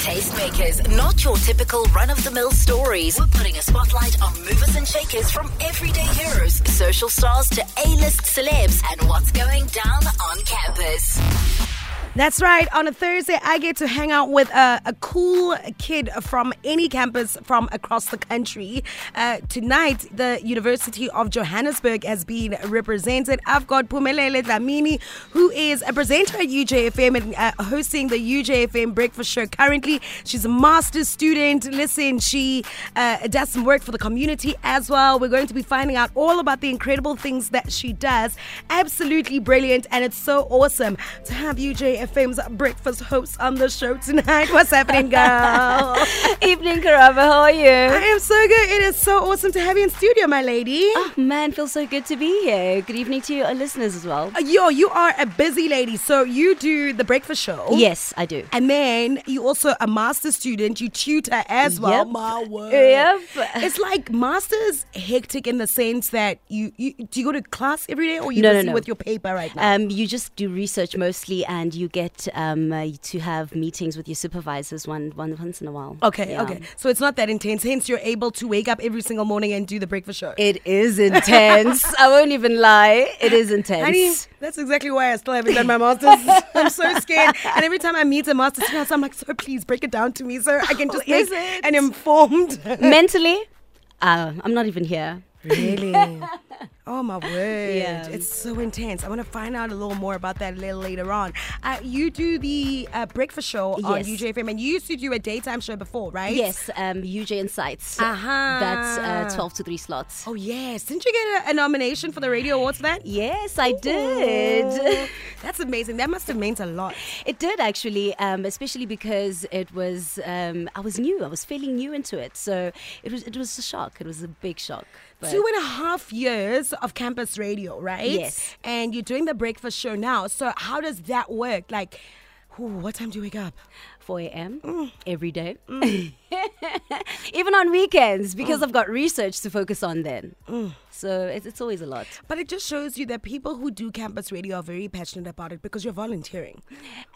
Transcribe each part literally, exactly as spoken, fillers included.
Tastemakers, not your typical run-of-the-mill stories. We're putting a spotlight on movers and shakers from everyday heroes, social stars to A-list celebs, and what's going down on campus. That's right. On a Thursday, I get to hang out with a, a cool kid from any campus from across the country. Uh, tonight, the University of Johannesburg has been represented. I've got Phumelele Dlamini, who is a presenter at U J F M and uh, hosting the U J F M breakfast show currently. She's a master's student. Listen, she uh, does some work for the community as well. We're going to be finding out all about the incredible things that she does. Absolutely brilliant, and it's so awesome to have U J F M's breakfast host on the show tonight. What's happening, girl? Evening, Karabo. How are you? I am so good. It is so awesome to have you in studio, my lady. Oh, man, feels so good to be here. Good evening to your listeners as well. Uh, yo, you are a busy lady. So you do the breakfast show. Yes, I do. And then you also a master's student. You tutor as well. Yep. My word. Yep. It's like master's hectic in the sense that you, you do you go to class every day, or you no, busy no, no. with your paper right now? Um, you just do research mostly, and you get um, uh, to have meetings with your supervisors one, one once in a while. Okay, yeah. okay. So it's not that intense. Hence, you're able to wake up every single morning and do the breakfast show. It is intense. I won't even lie. It is intense. Honey, that's exactly why I still haven't done my master's. I'm so scared. And every time I meet a master's class, I'm like, so please break it down to me so I can just oh, make an informed... Mentally, uh, I'm not even here. Really? Oh my word. Yeah. It's so intense. I want to find out a little more about that a little later on. Uh, you do the uh, breakfast show yes. on U J F M, and you used to do a daytime show before, right? Yes, um, U J Insights. Uh-huh. That's uh, twelve to three slots. Oh yes. Didn't you get a, a nomination for the radio awards for that? Yes, I Ooh. did. That's amazing. That must have meant a lot. It did actually, um, especially because it was, um, I was new. I was fairly new into it. So it was, it was a shock. It was a big shock. But Two and a half years of campus radio, right? Yes. And you're doing the breakfast show now. So how does that work? Like, ooh, what time do you wake up? four a.m. Mm. every day. Mm. Even on weekends, because mm. I've got research to focus on then. Mm. So it's, it's always a lot. But it just shows you that people who do campus radio are very passionate about it, because you're volunteering.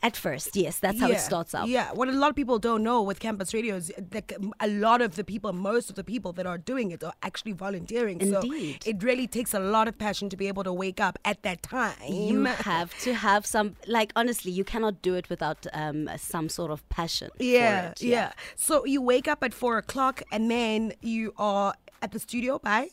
At first, yes. That's yeah. how it starts out. Yeah. What a lot of people don't know with campus radio is that a lot of the people, most of the people that are doing it are actually volunteering. Indeed. So it really takes a lot of passion to be able to wake up at that time. You have to have some, like honestly, you cannot do it without um, some sort of passion yeah, for it. Yeah, yeah. So you wake up at four o'clock and then you are at the studio by?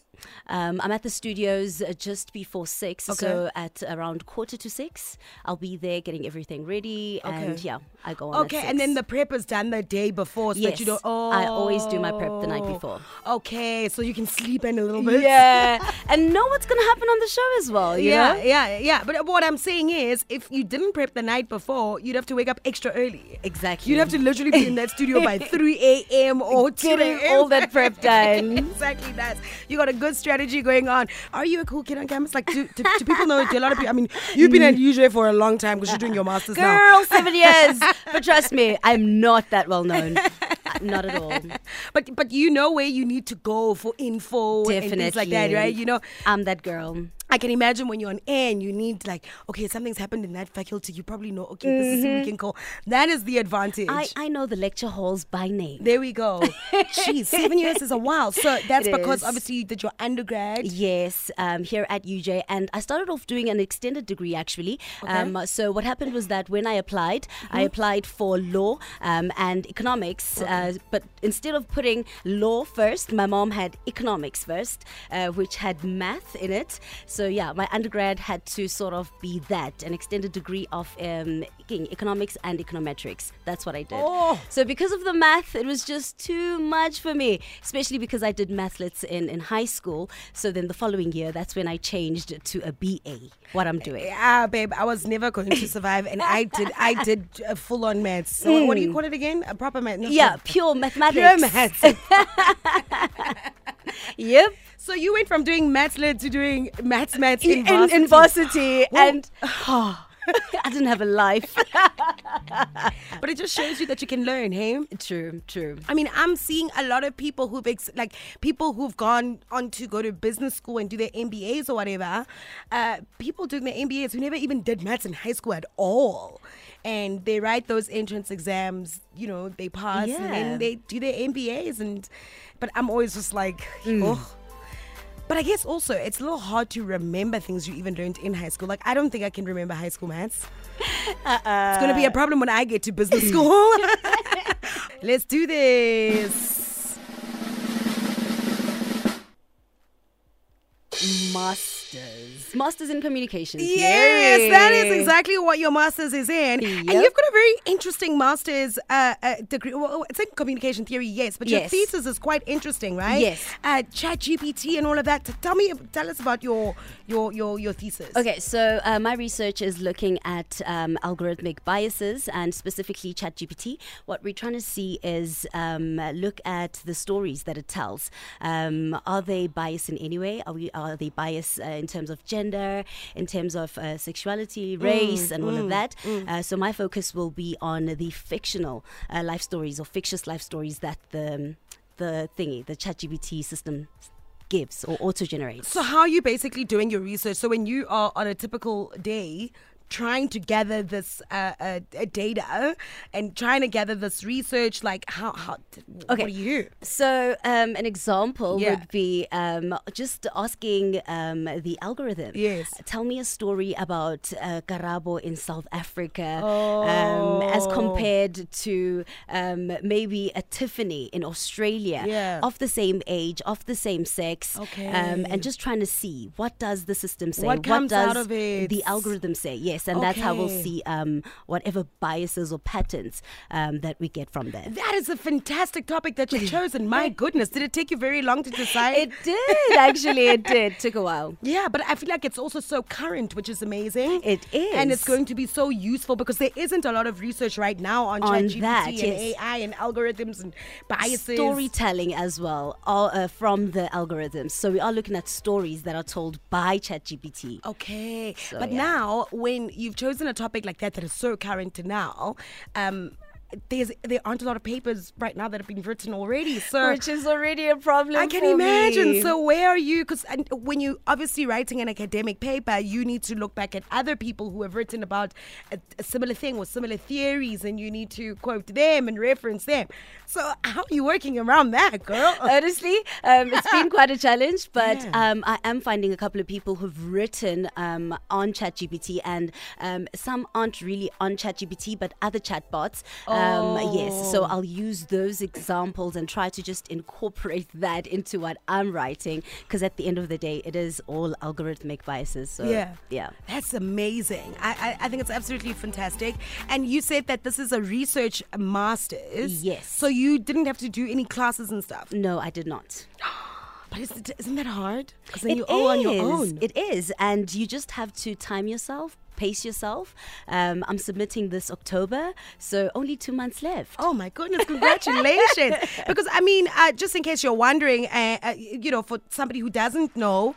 Um, I'm at the studios just before six. Okay. So at around quarter to six, I'll be there getting everything ready. Okay. And yeah, I go on. Okay, at six. And then the prep is done the day before. So yes. That you don't, oh. I always do my prep the night before. Okay, so you can sleep in a little bit. Yeah. And know what's going to happen on the show as well. You yeah, know? yeah, yeah. But what I'm saying is, if you didn't prep the night before, you'd have to wake up extra early. Exactly. You'd have to literally be in that studio by three a.m. or two a.m. Getting all that prep done. Exactly that. You got a good strategy going on. Are you a cool kid on campus? Like, do, do, do people know? Do a lot of people? I mean, you've been at U J for a long time because you're doing your master's Girl, now. Girl, seven years. But trust me, I'm not that well known. Not at all. But but you know where you need to go for info. Definitely. And things like that, right? You know, I'm that girl. I can imagine when you're on air and you need like, okay, something's happened in that faculty. You probably know, okay, mm-hmm. this is who we can call. That is the advantage. I, I know the lecture halls by name. There we go. Jeez, seven years is a while. So that's it because is. Obviously you did your undergrad. Yes, um, here at U J. And I started off doing an extended degree actually. Okay. Um, so what happened was that when I applied, mm-hmm. I applied for law um, and economics. Okay. Uh, but instead of putting law first, my mom had economics first, uh, which had math in it. So So yeah, my undergrad had to sort of be that, an extended degree of um, economics and econometrics. That's what I did. Oh. So because of the math, it was just too much for me, especially because I did mathlets in, in high school. So then the following year, that's when I changed to a B A, what I'm doing. Ah, babe, I was never going to survive. And I did I did a full-on maths. So mm. what do you call it again? A proper math? No, yeah, pure mathematics. Pure maths. Yep. So you went from doing maths lit to doing maths maths in, in varsity, in varsity and oh. I didn't have a life. But it just shows you that you can learn, hey? True, true. I mean, I'm seeing a lot of people who've, ex- like, people who've gone on to go to business school and do their M B As or whatever. Uh, people doing their M B As who never even did maths in high school at all. And they write those entrance exams, you know, they pass, yeah. and then they do their M B As. And, but I'm always just like, mm. oh. But I guess also it's a little hard to remember things you even learned in high school. Like, I don't think I can remember high school maths. Uh-uh. It's going to be a problem when I get to business school. Let's do this. Masters. Masters in communications. Yes, Yay. That is exactly what your master's is in. Yep. And you've got a very interesting master's uh, uh, degree. Well, it's in communication theory, yes, but yes. your thesis is quite interesting, right? Yes. Uh, ChatGPT and all of that. Tell me, tell us about your your your, your thesis. Okay, so uh, my research is looking at um, algorithmic biases and specifically ChatGPT. What we're trying to see is um, look at the stories that it tells. Um, are they biased in any way? Are we are they biased uh, in terms of gender, in terms of uh, sexuality, race, mm, and all mm, of that. Mm. Uh, so my focus will be on the fictional uh, life stories or fictitious life stories that the the thingy, the ChatGPT system gives or auto-generates. So how are you basically doing your research? So when you are on a typical day trying to gather this uh, uh, data and trying to gather this research, like how, how okay. what do you do? So um, an example yeah. would be um, just asking um, the algorithm. Yes. Tell me a story about uh, Karabo in South Africa oh. um, as compared to um, maybe a Tiffany in Australia yeah. of the same age, of the same sex, okay. um, and just trying to see what does the system say? What comes what does out of it? The algorithm say? Yes. And okay. that's how we'll see um, whatever biases or patterns um, that we get from that. That is a fantastic topic that you've chosen. My goodness, did it take you very long to decide? It did, actually. It did. It took a while. Yeah, but I feel like it's also so current, which is amazing. It is. And it's going to be so useful because there isn't a lot of research right now on, on ChatGPT that, and yes. A I and algorithms and biases. Storytelling as well all, uh, from the algorithms. So we are looking at stories that are told by ChatGPT. Okay. So, but yeah. now, when you've chosen a topic like that that is so current to now, um There's, there aren't a lot of papers right now that have been written already, so which is already a problem. I can for imagine. Me. So where are you? Because when you obviously writing an academic paper, you need to look back at other people who have written about a, a similar thing or similar theories, and you need to quote them and reference them. So how are you working around that, girl? Honestly, um, it's been quite a challenge, but yeah. um, I am finding a couple of people who've written um, on ChatGPT, and um, some aren't really on ChatGPT, but other chatbots. Oh. Um, yes, so I'll use those examples and try to just incorporate that into what I'm writing, because at the end of the day, it is all algorithmic biases. So, yeah, yeah, that's amazing. I, I, I think it's absolutely fantastic. And you said that this is a research master's. Yes. So you didn't have to do any classes and stuff. No, I did not. But isn't, isn't that hard? Because then you're all on your own. It is, and you just have to time yourself. Pace yourself. Um, I'm submitting this October, so only two months left. Oh my goodness, congratulations. Because I mean, uh, just in case you're wondering, uh, uh, you know, for somebody who doesn't know,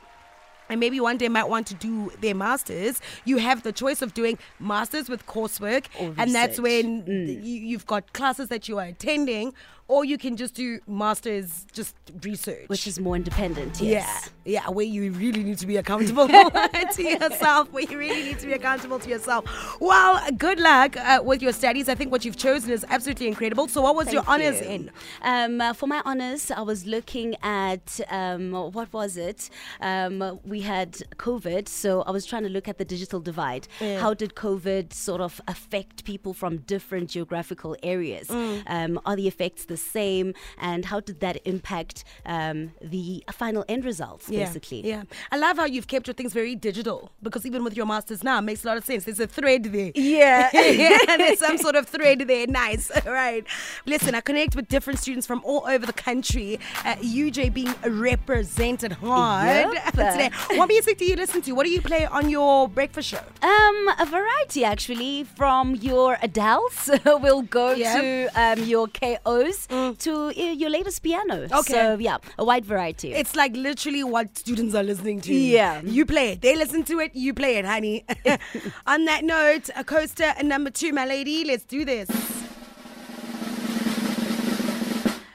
and maybe one day might want to do their masters, you have the choice of doing masters with coursework, and that's when mm. you, you've got classes that you are attending, or you can just do masters just research, which is more independent. Yes. Yeah, yeah, where you really need to be accountable to yourself, where you really need to be accountable to yourself. Well, good luck uh, with your studies. I think what you've chosen is absolutely incredible. So what was Thank your honors you. in? Um, uh, for my honors, I was looking at um, what was it? Um, we had COVID, so I was trying to look at the digital divide. Mm. How did COVID sort of affect people from different geographical areas? Mm. Um, are the effects the same, and how did that impact um, the final end results, yeah. basically? Yeah, I love how you've kept your things very digital, because even with your masters now, it makes a lot of sense. There's a thread there. Yeah, yeah, there's some sort of thread there. Nice, right? Listen, I connect with different students from all over the country. Uh, U J being represented hard yep. today. What music do you listen to? What do you play on your breakfast show? Um, a variety, actually. From your Adele's, we'll go yeah. to um, your K O's. class mm. to your latest piano. Okay. So, yeah, a wide variety. It's like literally what students are listening to. Yeah. You play it. They listen to it. You play it, honey. On that note, a coaster and number two, my lady. Let's do this.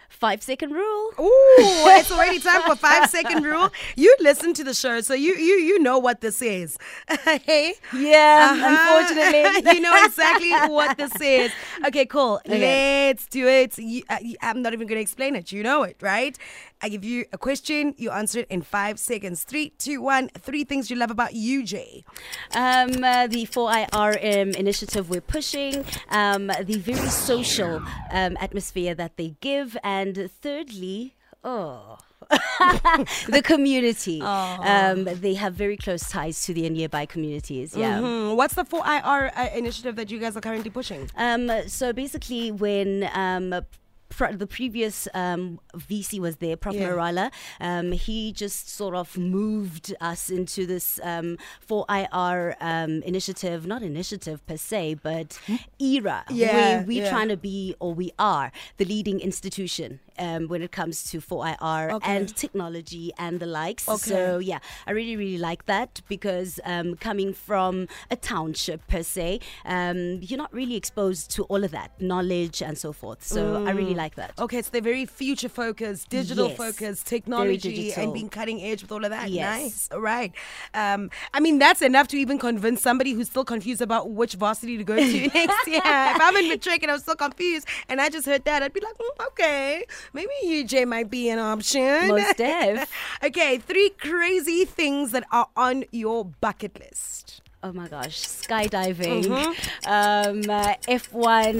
Five second rule. Ooh, it's already time for five second rule. You listen to the show, so you you you know what this is. Hey? Yeah, uh-huh. Unfortunately. You know exactly what this is. Okay, cool. Okay. Let's do it. You, uh, I'm not even going to explain it. You know it, right? I give you a question. You answer it in five seconds. Three, two, one. Three things you love about U J. Um, uh, the four I R M initiative we're pushing. Um, the very social um, atmosphere that they give. And thirdly, oh... the community. Oh. Um, they have very close ties to the nearby communities. Yeah. Mm-hmm. What's the four I R uh, initiative that you guys are currently pushing? Um, so basically, when um, pr- the previous um, V C was there, Prof Yeah. Marala, um, he just sort of moved us into this um, four I R um, initiative, not initiative per se, but era. Yeah, where we're yeah. trying to be, or we are, the leading institution. Um, when it comes to four I R okay. and technology and the likes. Okay. So, yeah, I really, really like that because um, coming from a township per se, um, you're not really exposed to all of that knowledge and so forth. So, mm. I really like that. Okay, so they're very future-focused, digital-focused, yes. technology digital. And being cutting-edge with all of that. Yes. Nice. All right. Um, I mean, that's enough to even convince somebody who's still confused about which varsity to go to next year. If I'm in matric and I'm still confused and I just heard that, I'd be like, mm, okay. Maybe U J might be an option. Most def. Okay, three crazy things that are on your bucket list. Oh my gosh, skydiving, mm-hmm. um, uh, F one.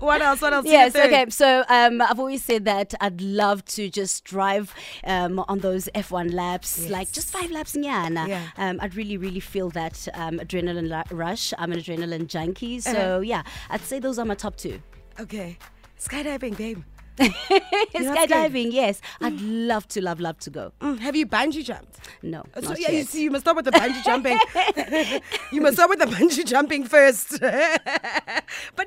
What else? What else? Yes, okay. So um, I've always said that I'd love to just drive um, on those F one laps, yes. like just five laps, nyana. Yeah. Um, I'd really, really feel that um, adrenaline la- rush. I'm an adrenaline junkie. So uh-huh. yeah, I'd say those are my top two. Okay, skydiving, babe. Skydiving, yes. I'd mm. love to, love, love to go. Mm. Have you bungee jumped? No. So, not yeah, yet. You see, you must start with the bungee jumping. You must start with the bungee jumping first. But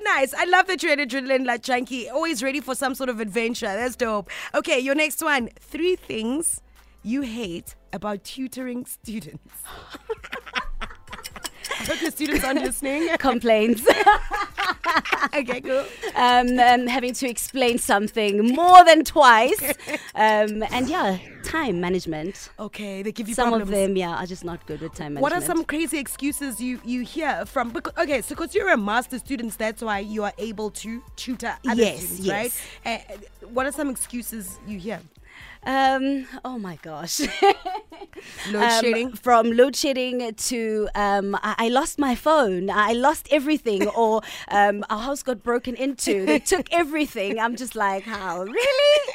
nice. I love that you're an adrenaline like junkie, always ready for some sort of adventure. That's dope. Okay, your next one. Three things you hate about tutoring students. I hope your students aren't listening. Complaints. Okay, cool. Um, um, having to explain something more than twice. Um, and yeah, time management. Okay, they give you some problems. Some of them, yeah, are just not good with time management. What are some crazy excuses you, you hear from? Because, okay, so because you're a master student, that's why you are able to tutor other yes, students, yes. right? Uh, what are some excuses you hear? Um, oh my gosh. Load shedding? Um, from load shedding to um, I-, I lost my phone, I lost everything, or um, our house got broken into, they took everything. I'm just like, how? Really?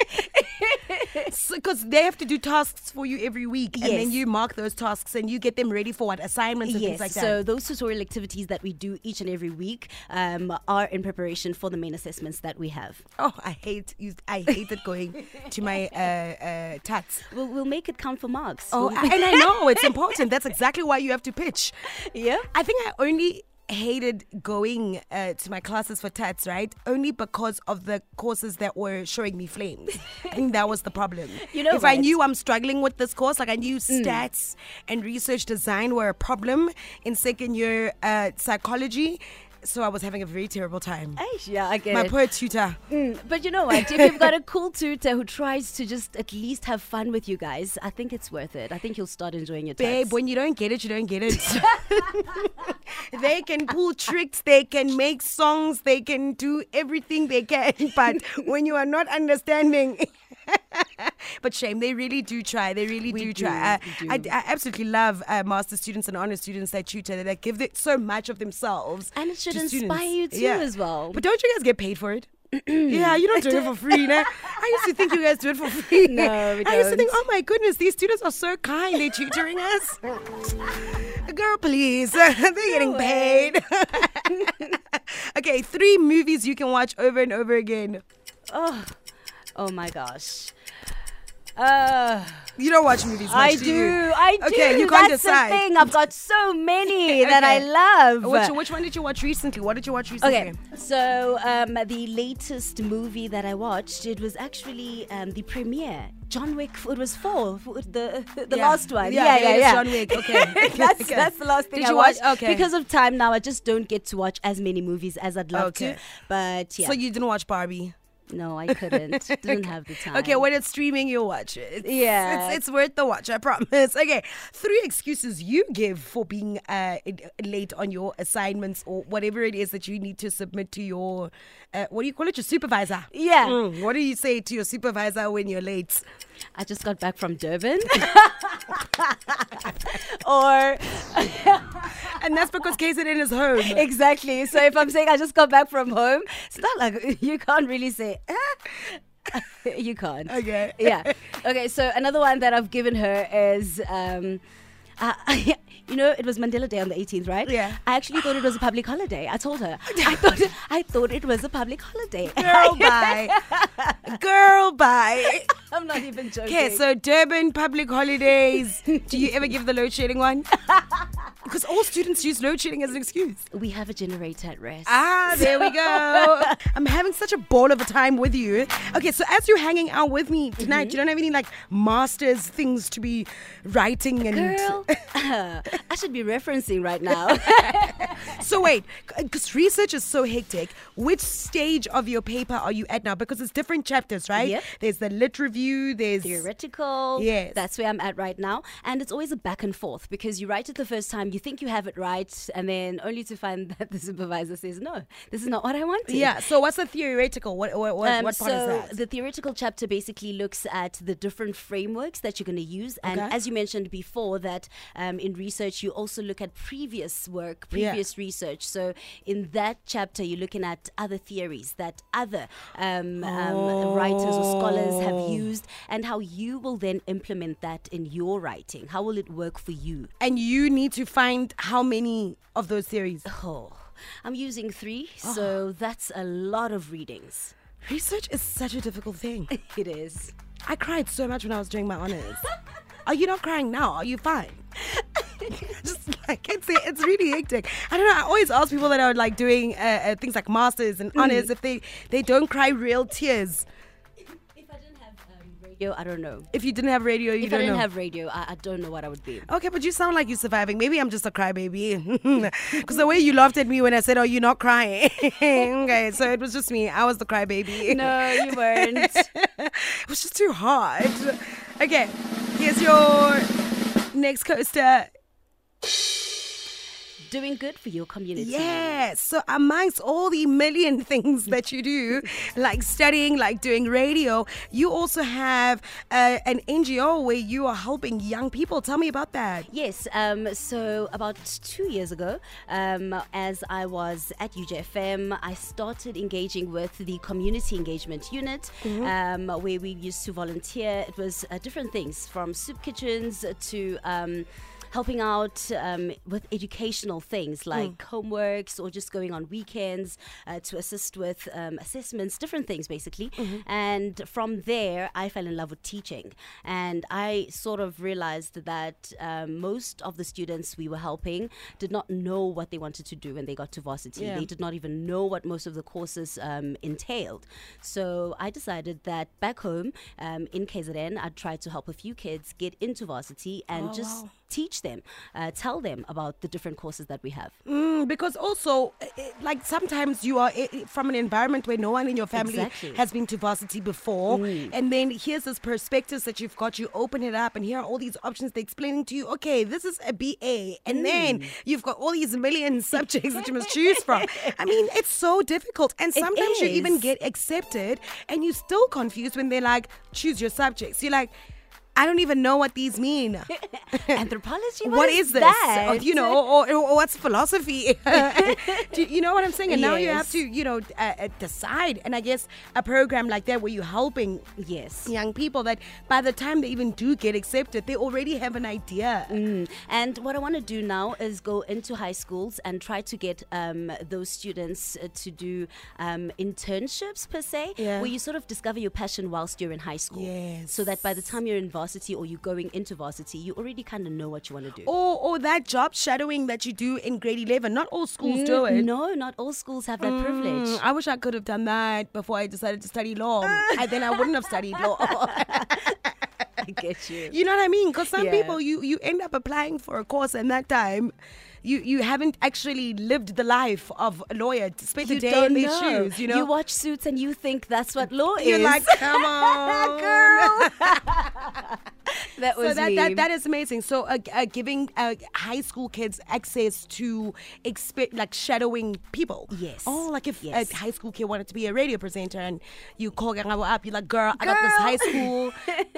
Because so, they have to do tasks for you every week, yes. and then you mark those tasks and you get them ready for what assignments and yes. things like that. So those tutorial activities that we do each and every week um, are in preparation for the main assessments that we have. Oh, I hate you. I hated going to my uh, uh, tats. We'll, we'll make it count for marks. Oh, we'll and I know it's important. That's exactly why you have to pitch. Yeah, I think I only. hated going uh, to my classes for tats, right? Only because of the courses that were showing me flames. I think that was the problem. You know, if what? I knew I'm struggling with this course, like I knew mm. stats and research design were a problem in second year uh, psychology. So I was having a very terrible time. Aish, yeah, I get My it. My poor tutor. Mm, but you know what? If you've got a cool tutor who tries to just at least have fun with you guys, I think it's worth it. I think you'll start enjoying your time. Babe, when you don't get it, you don't get it. They can pull tricks. They can make songs. They can do everything they can. But when you are not understanding... But shame, they really do try. They really do, do try. Do. I, I, I absolutely love uh, master students and honor students that tutor. They give it so much of themselves. And it should inspire you too yeah. as well. But don't you guys get paid for it? Yeah, you don't do it for free. No? I used to think you guys do it for free. No, we don't. I used to think, oh my goodness, these students are so kind. They're tutoring us. Girl, please. They're no getting way. paid. Okay, three movies you can watch over and over again. Oh, oh my gosh. Uh, you don't watch movies much, I do, do you? I do. Okay, you can't That's decide. That's the thing. I've got so many okay. that I love. Which, which one did you watch recently? What did you watch recently? Okay, so um, the latest movie that I watched, it was actually um, the premiere. John Wick, it was four, the the yeah. last one. Yeah, yeah, yeah. yeah, yeah. John Wick, okay. that's, okay. that's the last thing Did I you watched. Watch? Okay. Because of time now, I just don't get to watch as many movies as I'd love okay. to. But yeah. So you didn't watch Barbie? No, I couldn't. Didn't have the time. Okay, when it's streaming, you'll watch it. It's, yeah. It's, it's worth the watch, I promise. Okay, three excuses you give for being uh, late on your assignments or whatever it is that you need to submit to your, uh, what do you call it, your supervisor? Yeah. Mm, what do you say to your supervisor when you're late? I just got back from Durban. or... And that's because K Z N is home. Exactly. So if I'm saying I just got back from home, it's not like you can't really say, ah. You can't. Okay. Yeah. Okay, so another one that I've given her is... Um, Uh, I, you know, it was Mandela Day on the eighteenth, right? Yeah. I actually thought it was a public holiday. I told her. I thought it, I thought it was a public holiday. Girl, bye. Girl, bye. I'm not even joking. Okay, so Durban public holidays. Do you ever give the load shedding one? Because all students use load shedding as an excuse. We have a generator at rest. Ah, there we go. I'm having such a ball of a time with you. Okay, so as you're hanging out with me tonight, mm-hmm. you don't have any like masters things to be writing and... Girl. Uh, I should be referencing right now. So wait, because research is so hectic, which stage of your paper are you at now? Because it's different chapters, right? Yep. There's the lit review, there's... Theoretical. Yes. That's where I'm at right now. And it's always a back and forth because you write it the first time, you think you have it right, and then only to find that the supervisor says, no, this is not what I wanted. Yeah, so what's the theoretical? What, what, what, um, what part so is that? The theoretical chapter basically looks at the different frameworks that you're going to use. And okay. as you mentioned before, that um, in research, you also look at previous work, previous yeah. research. So in that chapter, you're looking at other theories that other um, oh. um, writers or scholars have used and how you will then implement that in your writing. How will it work for you? And you need to find how many of those theories? Oh, I'm using three, oh. so that's a lot of readings. Research is such a difficult thing. It is. I cried so much when I was doing my honors. Are you not crying now? Are you fine? Just like it's it's really hectic. I don't know. I always ask people that are like doing uh, uh, things like masters and honors mm. if they they don't cry real tears. I don't know. If you didn't have radio, you if don't know. If I didn't know. have radio, I, I don't know what I would be. Okay, but you sound like you're surviving. Maybe I'm just a crybaby. Because the way you laughed at me when I said, oh, you're not crying. Okay, so it was just me. I was the crybaby. No, you weren't. It was just too hard. Okay, here's your next coaster. Doing good for your community. Yes. So amongst all the million things that you do, like studying, like doing radio, you also have uh, an N G O where you are helping young people. Tell me about that. Yes. Um, so about two years ago, um, as I was at U J F M, I started engaging with the Community Engagement Unit, mm-hmm. um, where we used to volunteer. It was uh, different things from soup kitchens to... Um, helping out um, with educational things like mm. homeworks or just going on weekends uh, to assist with um, assessments, different things basically. Mm-hmm. And from there, I fell in love with teaching. And I sort of realized that um, most of the students we were helping did not know what they wanted to do when they got to varsity. Yeah. They did not even know what most of the courses um, entailed. So I decided that back home um, in K Z N, I'd try to help a few kids get into varsity and oh, just wow. teach them, uh, tell them about the different courses that we have. Mm, because also, it, like sometimes you are it, from an environment where no one in your family exactly. has been to varsity before. Mm. And then here's this prospectus that you've got, you open it up and here are all these options. They're explaining to you, okay, this is a B A. And mm. then you've got all these million subjects that you must choose from. I mean, it's so difficult. And sometimes you even get accepted and you're still confused when they're like, choose your subjects. You're like, I don't even know what these mean. Anthropology? What, what is, is this? That? Or, you know, or, or what's philosophy? Do you know what I'm saying? And yes. Now you have to, you know, uh, decide. And I guess a program like that where you're helping yes. young people that by the time they even do get accepted, they already have an idea. Mm. And what I want to do now is go into high schools and try to get um, those students to do um, internships per se, yeah. where you sort of discover your passion whilst you're in high school. Yes. So that by the time you're in varsity or you're going into varsity, you already kind of know what you want to do. Or, or that job shadowing that you do in grade eleven. Not all schools mm, do it. No, not all schools have that mm, privilege. I wish I could have done that before I decided to study law. And then I wouldn't have studied law. I get you. You know what I mean? Because some yeah. people, you, you end up applying for a course and that time... You you haven't actually lived the life of a lawyer. Spent a day in their shoes, you know. You watch Suits and you think that's what law is. You're like, come on, girl. That was so that, me. That, that is amazing. So uh, uh, giving uh, high school kids access to exp- like shadowing people. Yes. Oh, like if yes. a high school kid wanted to be a radio presenter and you call Karabo up, you're like, girl, girl, I got this high school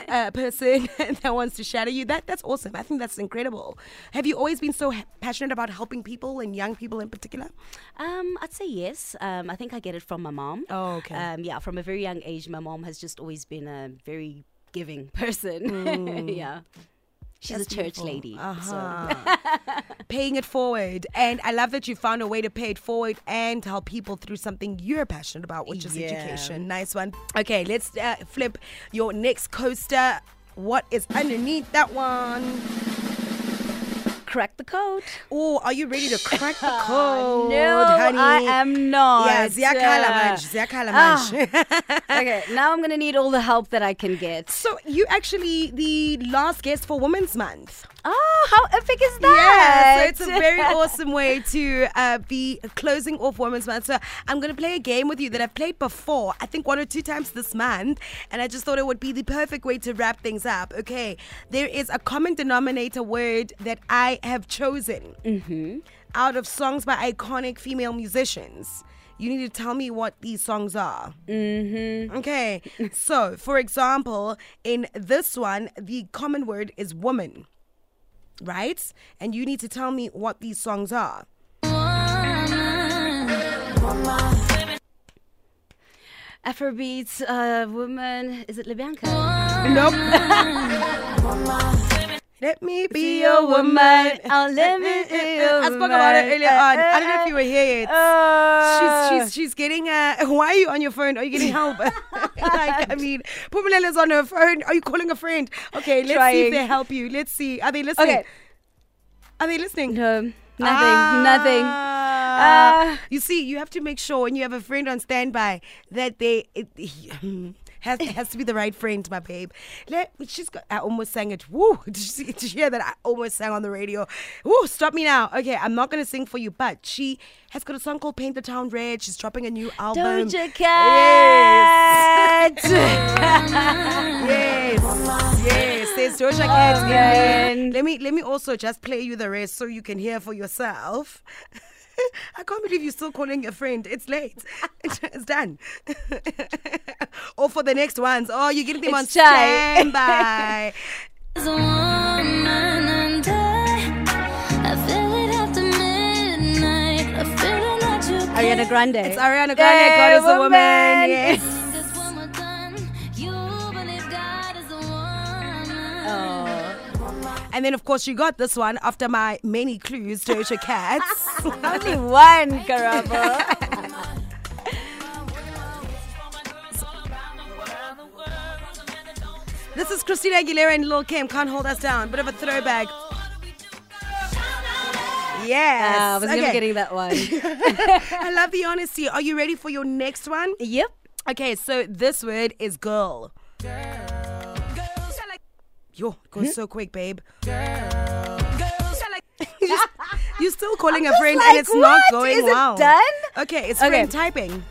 uh, person that wants to shadow you. That that's awesome. I think that's incredible. Have you always been so ha- passionate about helping people and young people in particular? Um, I'd say yes. Um, I think I get it from my mom. Oh, okay. Um, yeah, from a very young age, my mom has just always been a very giving person. Mm. yeah. She's That's a church beautiful. lady. Uh-huh. So. Paying it forward. And I love that you found a way to pay it forward and help people through something you're passionate about, which is yeah. education. Nice one. Okay, let's uh, flip your next coaster. What is underneath that one? Crack the code. Oh, are you ready to crack the code? No, honey? I am not. Yeah, ziyakhala manje, ziyakhala manje. Okay, now I'm going to need all the help that I can get. So you actually the last guest for Women's Month. Oh, how epic is that? Yeah, so it's a very awesome way to uh, be closing off Women's Month. So I'm going to play a game with you that I've played before, I think one or two times this month, and I just thought it would be the perfect way to wrap things up. Okay, there is a common denominator word that I have chosen mm-hmm. out of songs by iconic female musicians. You need to tell me what these songs are. Mm-hmm. Okay, so for example, in this one, the common word is woman. Right? And you need to tell me what these songs are. Afrobeats, uh, woman. Is it Lebyanka? Nope. Let me be a woman. I'll let me be a woman. I spoke about it earlier on. I don't know if you were here yet. Uh, she's, she's, she's getting... Uh, why are you on your phone? Are you getting help? Like, I mean, Phumelele's on her phone. Are you calling a friend? Okay, let's trying. see if they help you. Let's see. Are they listening? Okay. Are they listening? No, nothing, ah. nothing. Uh, you see, you have to make sure when you have a friend on standby that they... It, has, it has to be the right friend, my babe. Let, she's got, I almost sang it. Woo! Did you, did you hear that? I almost sang on the radio. Woo! Stop me now. Okay, I'm not going to sing for you, but she has got a song called Paint the Town Red. She's dropping a new album. Doja Cat! Yes! yes. Yes, there's Doja Cat. Oh, man. Let me, let me also just play you the rest so you can hear for yourself. I can't believe you're still calling your friend. It's late. It's done. Or for the next ones. Oh, you're getting them it's on standby. Ariana Grande. It's Ariana Grande. Hey, God is woman. a woman. Yes. And then, of course, you got this one after my many clues, Doja Cat. Only one, Karabo. This is Christina Aguilera and Lil' Kim. Can't Hold Us Down. Bit of a throwback. Yes. Uh, I was okay. never getting that one. I love the honesty. Are you ready for your next one? Yep. Okay, so this word is girl. Girl. Yo, it goes hmm? so quick, babe. Girl. Girls are like... you're, just, you're still calling I'm a friend like, and it's what? not going Is well. Is it done? Okay, it's okay. friend typing.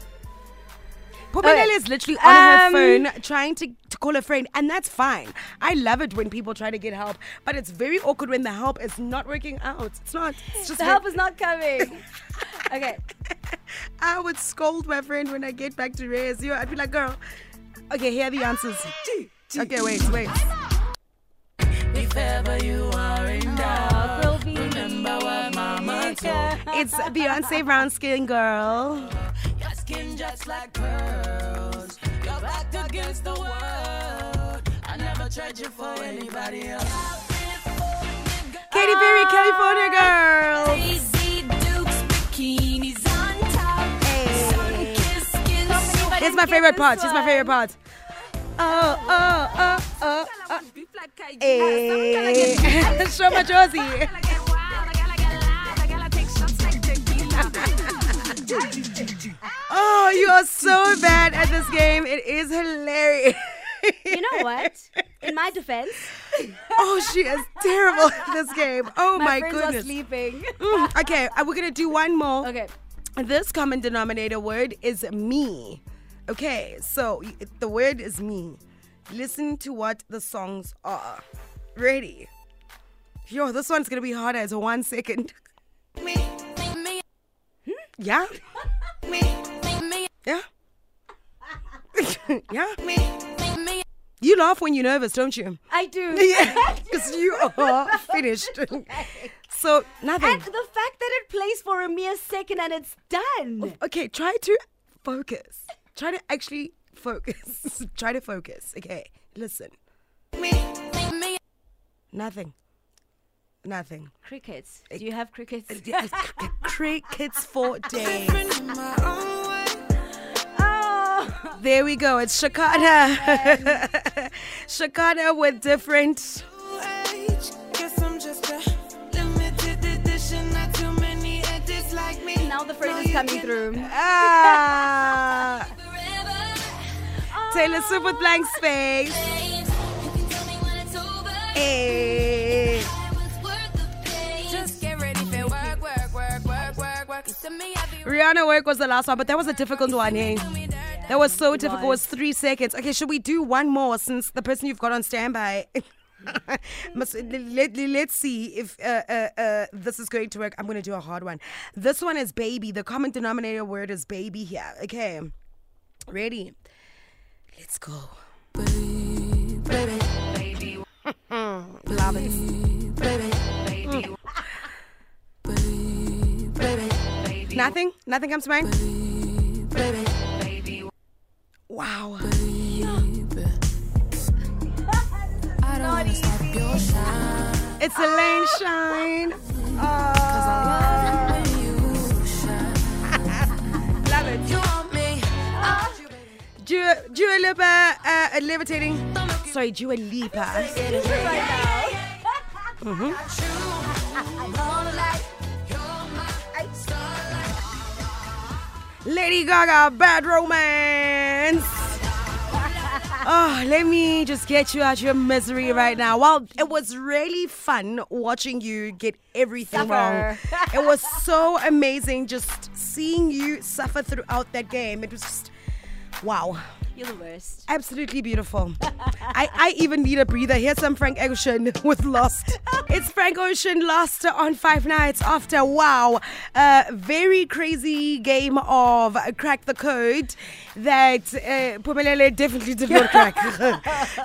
Phumelele okay. is literally on um, her phone trying to, to call a friend, and that's fine. I love it when people try to get help, but it's very awkward when the help is not working out. It's not. It's just the help is not coming. Okay. I would scold my friend when I get back to Reyes. I'd be like, girl, okay, here are the answers. Okay, wait, wait. if ever you are in doubt, oh, remember what mama told. It's Beyonce Brown Skin Girl. Your skin just like pearls. You're backed against the world. I never tried you for anybody else. Katy Perry, California Girl. Crazy Dukes, bikinis on top. Hey. It's my favorite part. It's my favorite part. Oh, oh, oh, oh, oh. Hey. Show my jersey. Oh, you are so bad at this game. It is hilarious. You know what? In my defense. Oh, she is terrible at this game. Oh, my, my goodness. My friends are sleeping. Mm, okay, we're going to do one more. Okay. This common denominator word is me. Okay, so the word is me. Listen to what the songs are. Ready? Yo, this one's going to be hard as one second. Me. Me. Hmm? Yeah. Me. Me. Yeah. Yeah. Me. You laugh when you're nervous, don't you? I do. Yeah, because you are finished. So, nothing. And the fact that it plays for a mere second and it's done. Okay, try to focus. Try to actually focus. Try to focus. Okay, listen. Me, me, me. Nothing. Nothing. Crickets. Do you have crickets? Crickets for days. There we go. It's Shakata. Oh, Shakata with different. Now the phrase is coming through. Ah. Oh. Taylor Swift with Blank Space. Hey. Rihanna Work was the last one, but that was a difficult one, hey? That was so difficult. It was three seconds. Okay, should we do one more since the person you've got on standby? Must, let, let's see if uh, uh, uh, this is going to work. I'm going to do a hard one. This one is baby. The common denominator word is baby here. Okay, ready? Let's go. Baby, baby, baby. Love it. Baby, baby. Baby, baby, baby. Nothing? Nothing comes to mind? Baby, baby. Wow. It's Elaine Shine. Oh. Love it. You want me? Dua, Dua Lipa, uh, levitating. Sorry, Dua Lipa. Mm-hmm. Lady Gaga, Bad Romance. Oh, let me just get you out your misery right now. Well, it was really fun watching you get everything suffer. Wrong. It was so amazing just seeing you suffer throughout that game. It was just, wow. You're the worst. Absolutely beautiful. I, I even need a breather. Here's some Frank Ocean with Lost. It's Frank Ocean Lost on Five Nights After. Wow. Uh, very crazy game of Crack the Code that uh, Phumelele definitely did not crack.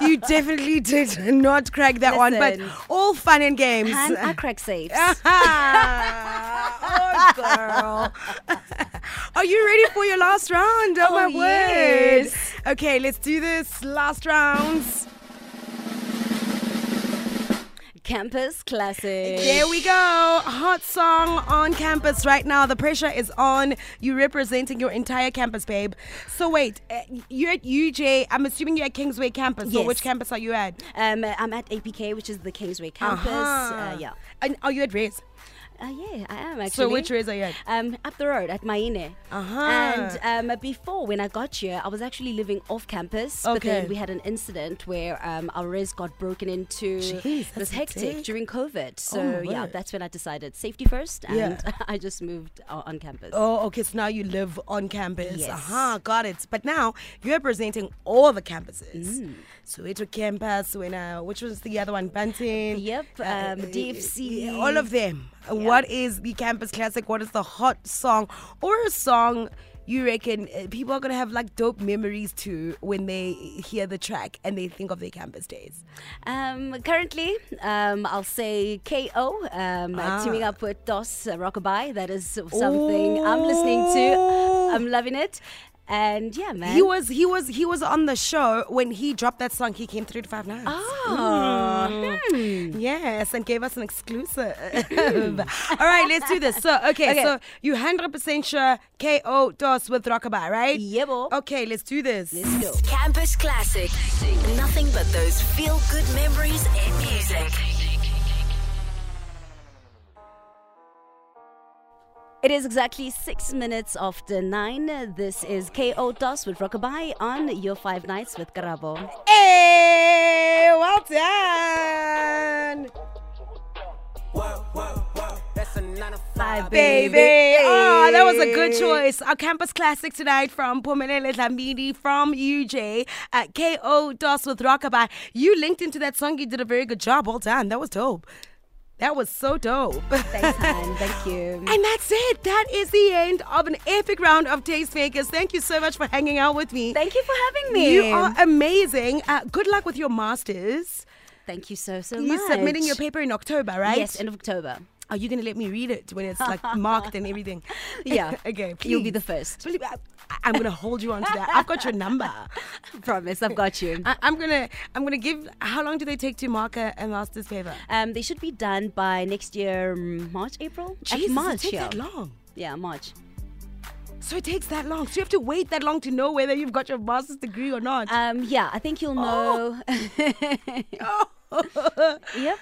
You definitely did not crack that. Listen, one, but all fun and games. And I crack safes. Oh, girl. Are you ready for your last round? Oh, oh my yes. word. Okay, let's do this. Last rounds. Campus classic. There we go. Hot song on campus right now. The pressure is on. You're representing your entire campus, babe. So wait, uh, you're at U J. I'm assuming you're at Kingsway campus. Yes. So which campus are you at? Um, I'm at A P K, which is the Kingsway campus. Uh-huh. Uh, yeah. And are you at Rez? Uh, yeah, I am actually. So which race are you at? Um, up the road at Maine. Uh-huh. And um, before, when I got here, I was actually living off campus. Okay. But then we had an incident where um, our res got broken into. Jeez, that's hectic during COVID. So oh, yeah, word. That's when I decided safety first, and yeah. I just moved uh, on campus. Oh, okay. So now you live on campus. Yes. Aha, uh-huh, got it. But now you're representing all the campuses. Mm. So we took campus. When uh, which was the other one? Banting. Yep. Um, uh, D F C. Yeah, all of them. Yeah. What is the campus classic? What is the hot song or a song you reckon people are going to have like dope memories too when they hear the track and they think of their campus days? Um, currently, um, I'll say K O Um, ah. teaming up with Dos, uh, Rockabye. That is something Ooh. I'm listening to. I'm loving it. And yeah, man, he was he was he was on the show when he dropped that song. He came through to Five Nines. Oh, mm. hmm. yes, and gave us an exclusive. All right, let's do this. So okay, okay. so you one hundred percent sure K O. Dos with Rockabye, right? Yeah, boy. Okay, let's do this. Let's go. Campus Classic. Nothing but those feel-good memories and music. It is exactly six minutes after nine. This is K O. Dos with Rockabye on your Five Nights with Karabo. Hey, well done. Whoa, whoa, whoa. That's a nine to five, baby. baby. Oh, that was a good choice. Our campus classic tonight from Phumelele Dlamini from U J. Uh, K O. Dos with Rockabye. You linked into that song. You did a very good job. Well done. That was dope. That was so dope. Thanks, man. Thank you. And that's it. That is the end of an epic round of Tastemakers. Thank you so much for hanging out with me. Thank you for having me. You are amazing. Uh, good luck with your masters. Thank you so, so You're much. You're submitting your paper in October, right? Yes, end of October. Are you going to let me read it when it's like marked and everything? Yeah. Okay, please. You'll be the first. Believe me, I, I'm going to hold you on to that. I've got your number. I promise, I've got you. I, I'm going to I'm gonna give... How long do they take to mark a, a master's paper? Um, they should be done by next year, March, April? Jesus, March, it takes yeah. that long. Yeah, March. So it takes that long. So you have to wait that long to know whether you've got your master's degree or not. Um, Yeah, I think you'll know. Oh. oh. Yep.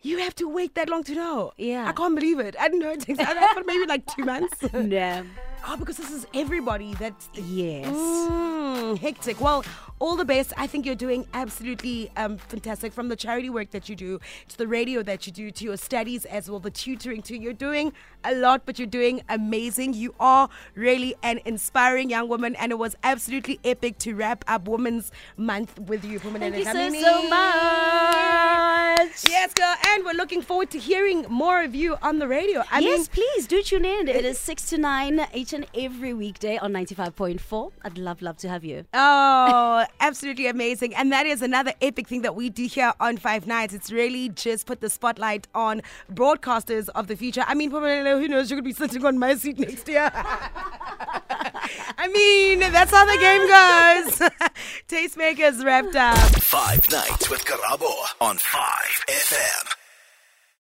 You have to wait that long to know. Yeah. I can't believe it. I didn't know it takes I thought maybe like two months. No. Oh, because this is everybody that... Yes. Mm, hectic. Well, all the best. I think you're doing absolutely um, fantastic, from the charity work that you do, to the radio that you do, to your studies as well, the tutoring too. You're doing a lot, but you're doing amazing. You are really an inspiring young woman, and it was absolutely epic to wrap up Women's Month with you. Thank you so, so much. Yes, girl. And we're looking forward to hearing more of you on the radio. I yes, mean, please do tune in. It is six to nine each and every weekday on ninety-five point four. I'd love, love to have you. Oh, absolutely amazing. And that is another epic thing that we do here on Five Nights. It's really just put the spotlight on broadcasters of the future. I mean, Phumelele, who knows, you could be sitting on my seat next year. I mean, that's how the game goes. Tastemakers wrapped up. Five Nights with Karabo on five F M.